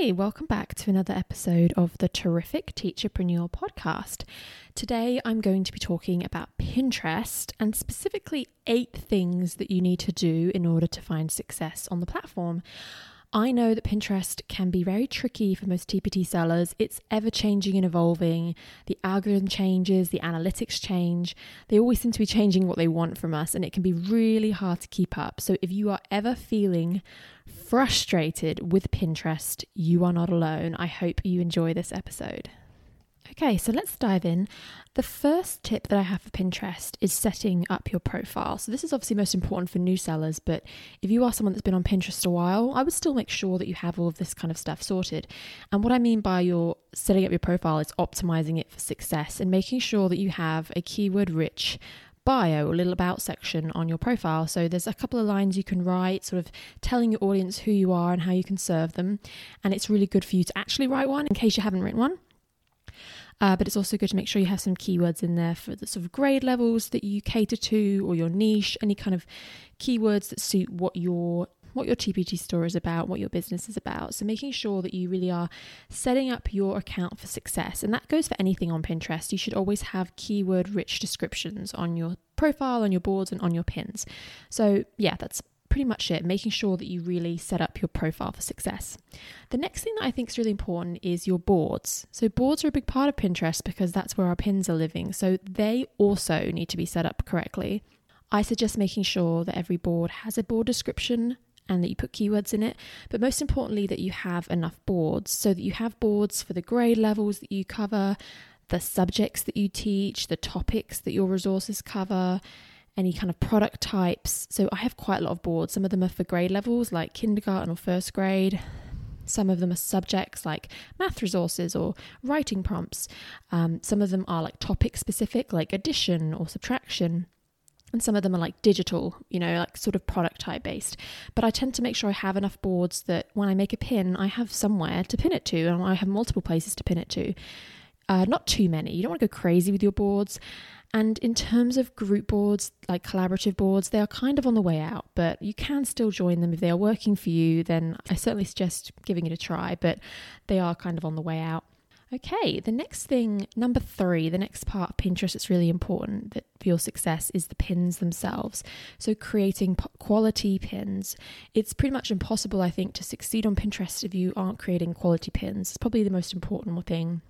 Hey, welcome back to another episode of the Terrific Teacherpreneur podcast. Today, I'm going to be talking about Pinterest and specifically 8 things that you need to do in order to find success on the platform. I know that Pinterest can be very tricky for most TPT sellers. It's ever-changing and evolving. The algorithm changes, the analytics change. They always seem to be changing what they want from us, and it can be really hard to keep up. So if you are ever feeling frustrated with Pinterest, you are not alone. I hope you enjoy this episode. Okay, so let's dive in. The first tip that I have for Pinterest is setting up your profile. So this is obviously most important for new sellers, but if you are someone that's been on Pinterest a while, I would still make sure that you have all of this kind of stuff sorted. And what I mean by your setting up your profile is optimizing it for success and making sure that you have a keyword-rich bio, a little about section on your profile. So there's a couple of lines you can write, sort of telling your audience who you are and how you can serve them. And it's really good for you to actually write one in case you haven't written one. But it's also good to make sure you have some keywords in there for the sort of grade levels that you cater to or your niche, any kind of keywords that suit what your TPT store is about, what your business is about. So making sure that you really are setting up your account for success. And that goes for anything on Pinterest. You should always have keyword-rich descriptions on your profile, on your boards, and on your pins. So yeah, that's pretty much it, making sure that you really set up your profile for success. The next thing that I think is really important is your boards. So boards are a big part of Pinterest because that's where our pins are living. So they also need to be set up correctly. I suggest making sure that every board has a board description and that you put keywords in it, but most importantly that you have enough boards so that you have boards for the grade levels that you cover, the subjects that you teach, the topics that your resources cover, any kind of product types. So I have quite a lot of boards. Some of them are for grade levels like kindergarten or first grade. Some of them are subjects like math resources or writing prompts. Some of them are like topic specific, like addition or subtraction. And some of them are like digital, you know, like sort of product type based. But I tend to make sure I have enough boards that when I make a pin, I have somewhere to pin it to, and I have multiple places to pin it to. Not too many. You don't want to go crazy with your boards. And in terms of group boards, like collaborative boards, they are kind of on the way out, but you can still join them. If they are working for you, then I certainly suggest giving it a try, but they are kind of on the way out. Okay, the next thing, number 3, the next part of Pinterest that's really important that for your success is the pins themselves. So creating quality pins. It's pretty much impossible, I think, to succeed on Pinterest if you aren't creating quality pins. It's probably the most important thing.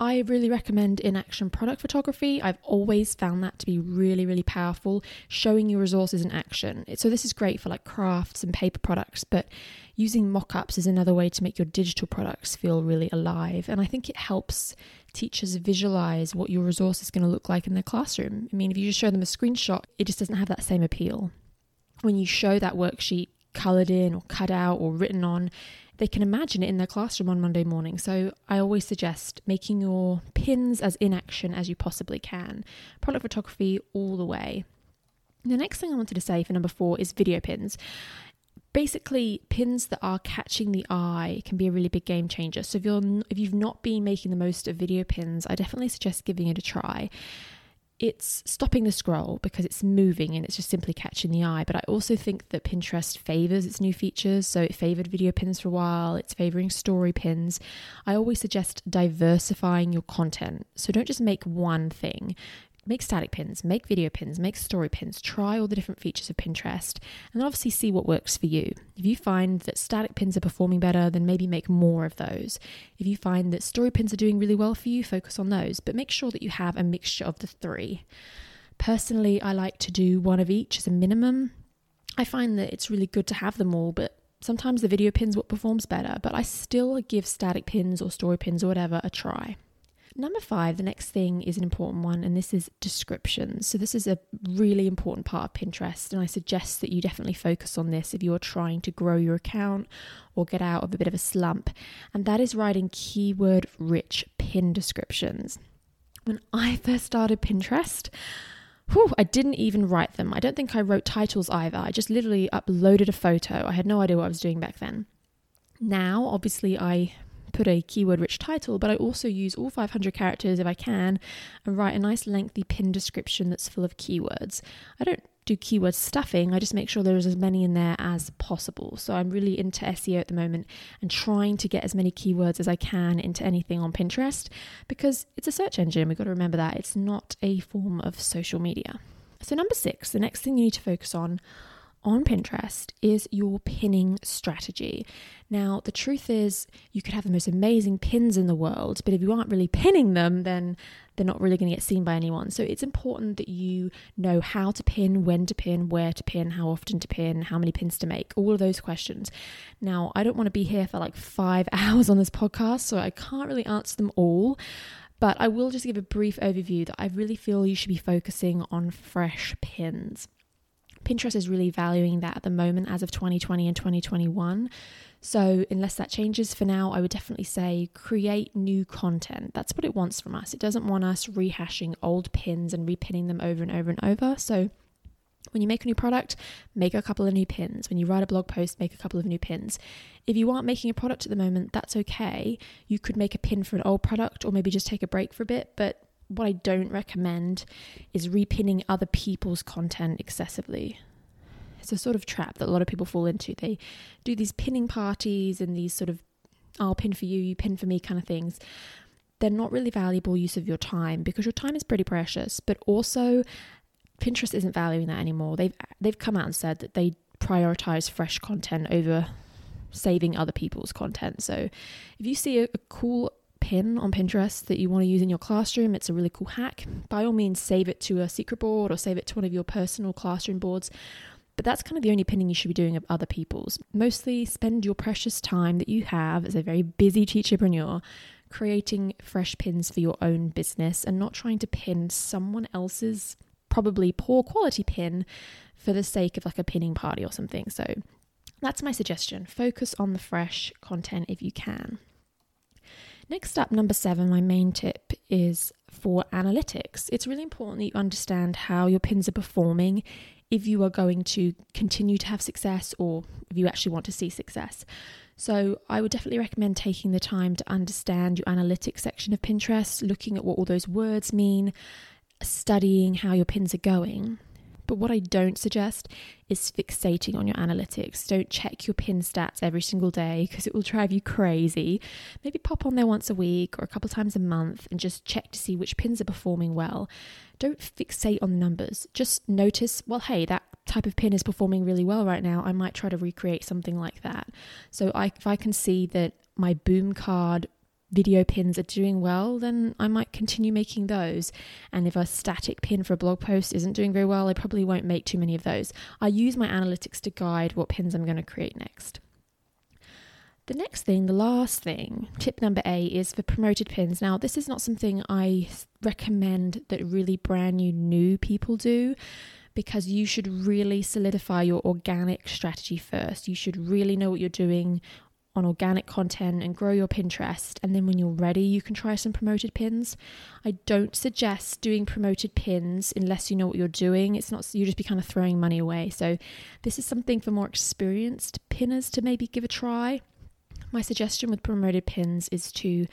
I really recommend in-action product photography. I've always found that to be really, really powerful, showing your resources in action. So this is great for like crafts and paper products, but using mock-ups is another way to make your digital products feel really alive. And I think it helps teachers visualize what your resource is going to look like in their classroom. I mean, if you just show them a screenshot, it just doesn't have that same appeal. When you show that worksheet colored in or cut out or written on, they can imagine it in their classroom on Monday morning. So I always suggest making your pins as in action as you possibly can. Product photography all the way. The next thing I wanted to say for number 4 is video pins. Basically, pins that are catching the eye can be a really big game changer. So if you've not been making the most of video pins, I definitely suggest giving it a try. It's stopping the scroll because it's moving and it's just simply catching the eye. But I also think that Pinterest favors its new features. So it favored video pins for a while. It's favoring story pins. I always suggest diversifying your content. So don't just make one thing. Make static pins, make video pins, make story pins, try all the different features of Pinterest, and obviously see what works for you. If you find that static pins are performing better, then maybe make more of those. If you find that story pins are doing really well for you, focus on those, but make sure that you have a mixture of the 3. Personally, I like to do one of each as a minimum. I find that it's really good to have them all, but sometimes the video pins what performs better, but I still give static pins or story pins or whatever a try. number 5, the next thing is an important one, and this is descriptions. So this is a really important part of Pinterest, and I suggest that you definitely focus on this if you're trying to grow your account or get out of a bit of a slump, and that is writing keyword-rich pin descriptions. When I first started Pinterest, I didn't even write them. I don't think I wrote titles either. I just literally uploaded a photo. I had no idea what I was doing back then. Now, obviously, I put a keyword-rich title, but I also use all 500 characters if I can and write a nice lengthy pin description that's full of keywords. I don't do keyword stuffing. I just make sure there's as many in there as possible. So I'm really into SEO at the moment and trying to get as many keywords as I can into anything on Pinterest, because it's a search engine. We've got to remember that it's not a form of social media. So number 6, the next thing you need to focus on Pinterest is your pinning strategy. Now, the truth is you could have the most amazing pins in the world, but if you aren't really pinning them, then they're not really going to get seen by anyone. So it's important that you know how to pin, when to pin, where to pin, how often to pin, how many pins to make, all of those questions. Now, I don't want to be here for like 5 hours on this podcast, so I can't really answer them all. But I will just give a brief overview that I really feel you should be focusing on fresh pins. Pinterest is really valuing that at the moment as of 2020 and 2021. So unless that changes, for now, I would definitely say create new content. That's what it wants from us. It doesn't want us rehashing old pins and repinning them over and over and over. So when you make a new product, make a couple of new pins. When you write a blog post, make a couple of new pins. If you aren't making a product at the moment, that's okay. You could make a pin for an old product or maybe just take a break for a bit, but what I don't recommend is repinning other people's content excessively. It's a sort of trap that a lot of people fall into. They do these pinning parties and these sort of, I'll pin for you, you pin for me kind of things. They're not really valuable use of your time, because your time is pretty precious, but also Pinterest isn't valuing that anymore. They've come out and said that they prioritize fresh content over saving other people's content. So if you see a cool pin on Pinterest that you want to use in your classroom, it's a really cool hack, by all means save it to a secret board or save it to one of your personal classroom boards, but that's kind of the only pinning you should be doing of other people's. Mostly spend your precious time that you have as a very busy teacherpreneur creating fresh pins for your own business, and not trying to pin someone else's probably poor quality pin for the sake of like a pinning party or something. So that's my suggestion, focus on the fresh content if you can. Next up, number 7, my main tip is for analytics. It's really important that you understand how your pins are performing if you are going to continue to have success, or if you actually want to see success. So I would definitely recommend taking the time to understand your analytics section of Pinterest, looking at what all those words mean, studying how your pins are going. But what I don't suggest is fixating on your analytics. Don't check your pin stats every single day, because it will drive you crazy. Maybe pop on there once a week or a couple times a month and just check to see which pins are performing well. Don't fixate on the numbers. Just notice, well, hey, that type of pin is performing really well right now. I might try to recreate something like that. So if I can see that my boom card video pins are doing well, then I might continue making those. And if a static pin for a blog post isn't doing very well, I probably won't make too many of those. I use my analytics to guide what pins I'm going to create next. The next thing, the last thing, tip number 8 is for promoted pins. Now, this is not something I recommend that really brand new people do, because you should really solidify your organic strategy first. You should really know what you're doing on organic content and grow your Pinterest, and then when you're ready you can try some promoted pins. I don't suggest doing promoted pins unless you know what you're doing. It's not, you just be kind of throwing money away. So this is something for more experienced pinners to maybe give a try. My suggestion with promoted pins is to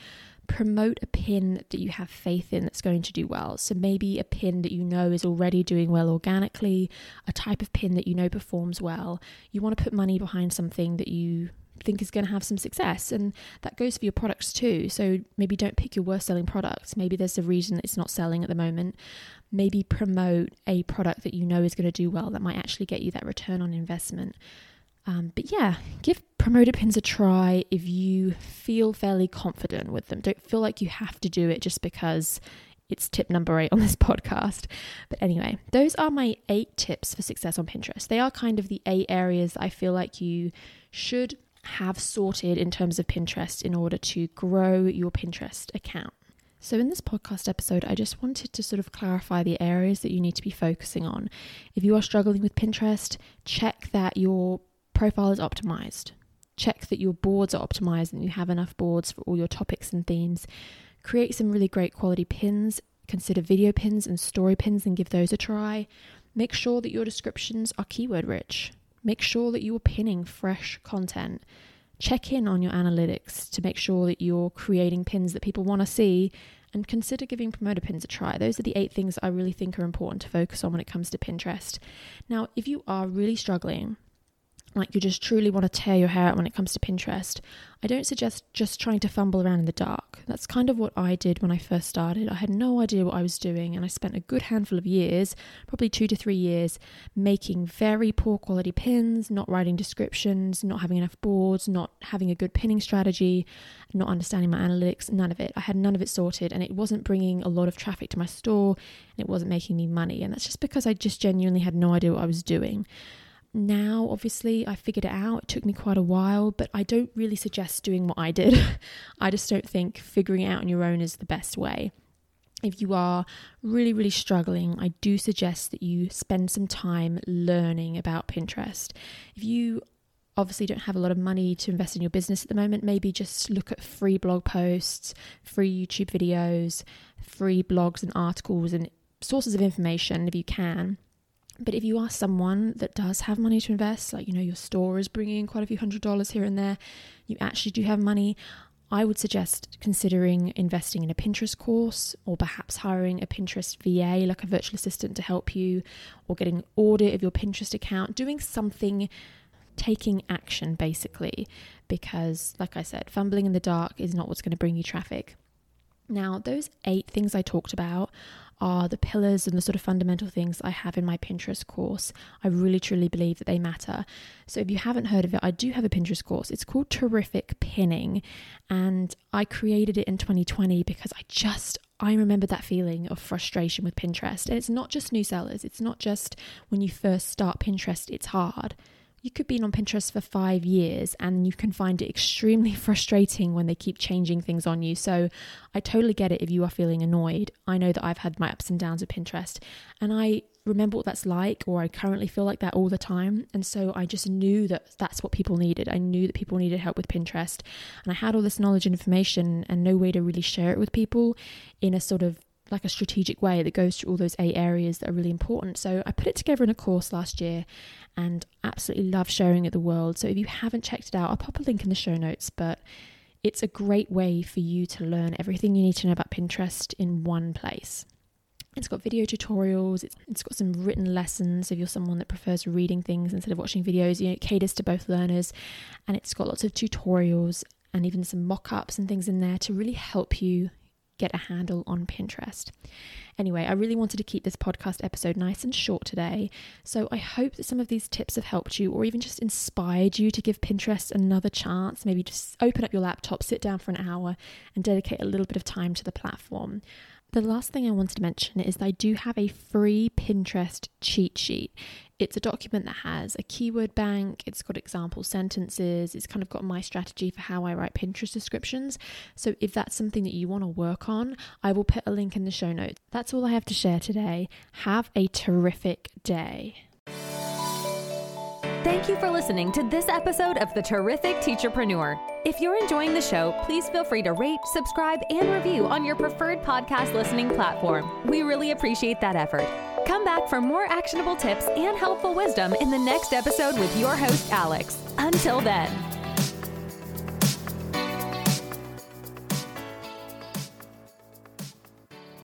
promote a pin that you have faith in that's going to do well. So maybe a pin that you know is already doing well organically, a type of pin that you know performs well. You want to put money behind something that you think is going to have some success, and that goes for your products too. So maybe don't pick your worst selling products. Maybe there's a reason it's not selling at the moment. Maybe promote a product that you know is going to do well, that might actually get you that return on investment. But yeah, give promoted pins a try if you feel fairly confident with them. Don't feel like you have to do it just because it's tip number 8 on this podcast. But anyway, those are my 8 tips for success on Pinterest. They are kind of the 8 areas that I feel like you should have sorted in terms of Pinterest in order to grow your Pinterest account. So in this podcast episode, I just wanted to sort of clarify the areas that you need to be focusing on. If you are struggling with Pinterest, check that your profile is optimized. Check that your boards are optimized and you have enough boards for all your topics and themes. Create some really great quality pins. Consider video pins and story pins and give those a try. Make sure that your descriptions are keyword rich. Make sure that you are pinning fresh content. Check in on your analytics to make sure that you're creating pins that people want to see, and consider giving promoter pins a try. Those are the 8 things I really think are important to focus on when it comes to Pinterest. Now, if you are really struggling, like you just truly want to tear your hair out when it comes to Pinterest, I don't suggest just trying to fumble around in the dark. That's kind of what I did when I first started. I had no idea what I was doing, and I spent a good handful of years, probably 2 to 3 years, making very poor quality pins, not writing descriptions, not having enough boards, not having a good pinning strategy, not understanding my analytics, none of it. I had none of it sorted, and it wasn't bringing a lot of traffic to my store, and it wasn't making me money. And that's just because I just genuinely had no idea what I was doing. Now, obviously, I figured it out. It took me quite a while, but I don't really suggest doing what I did. I just don't think figuring it out on your own is the best way. If you are really, really struggling, I do suggest that you spend some time learning about Pinterest. If you obviously don't have a lot of money to invest in your business at the moment, maybe just look at free blog posts, free YouTube videos, free blogs and articles and sources of information if you can. But if you are someone that does have money to invest, like, you know, your store is bringing in quite a few $100s here and there, you actually do have money, I would suggest considering investing in a Pinterest course, or perhaps hiring a Pinterest VA, like a virtual assistant, to help you, or getting an audit of your Pinterest account, doing something, taking action basically, because like I said, fumbling in the dark is not what's going to bring you traffic. Now, those 8 things I talked about are the pillars and the sort of fundamental things I have in my Pinterest course. I really truly believe that they matter. So if you haven't heard of it, I do have a Pinterest course. It's called Terrific Pinning, and I created it in 2020 because I remember that feeling of frustration with Pinterest. And it's not just new sellers. It's not just when you first start Pinterest, it's hard. You could be on Pinterest for 5 years and you can find it extremely frustrating when they keep changing things on you. So I totally get it if you are feeling annoyed. I know that I've had my ups and downs with Pinterest, and I remember what that's like, or I currently feel like that all the time. And so I just knew that that's what people needed. I knew that people needed help with Pinterest, and I had all this knowledge and information and no way to really share it with people in a sort of like a strategic way that goes through all those 8 areas that are really important. So I put it together in a course last year and absolutely love sharing it with the world. So if you haven't checked it out, I'll pop a link in the show notes, but it's a great way for you to learn everything you need to know about Pinterest in one place. It's got video tutorials, it's got some written lessons if you're someone that prefers reading things instead of watching videos, you know, it caters to both learners, and it's got lots of tutorials and even some mock-ups and things in there to really help you get a handle on Pinterest. Anyway, I really wanted to keep this podcast episode nice and short today. So I hope that some of these tips have helped you, or even just inspired you to give Pinterest another chance. Maybe just open up your laptop, sit down for an hour, and dedicate a little bit of time to the platform. The last thing I wanted to mention is that I do have a free Pinterest cheat sheet. It's a document that has a keyword bank, it's got example sentences, it's kind of got my strategy for how I write Pinterest descriptions. So if that's something that you want to work on, I will put a link in the show notes. That's all I have to share today. Have a terrific day. Thank you for listening to this episode of the Terrific Teacherpreneur. If you're enjoying the show, please feel free to rate, subscribe, and review on your preferred podcast listening platform. We really appreciate that effort. Come back for more actionable tips and helpful wisdom in the next episode with your host, Alex. Until then.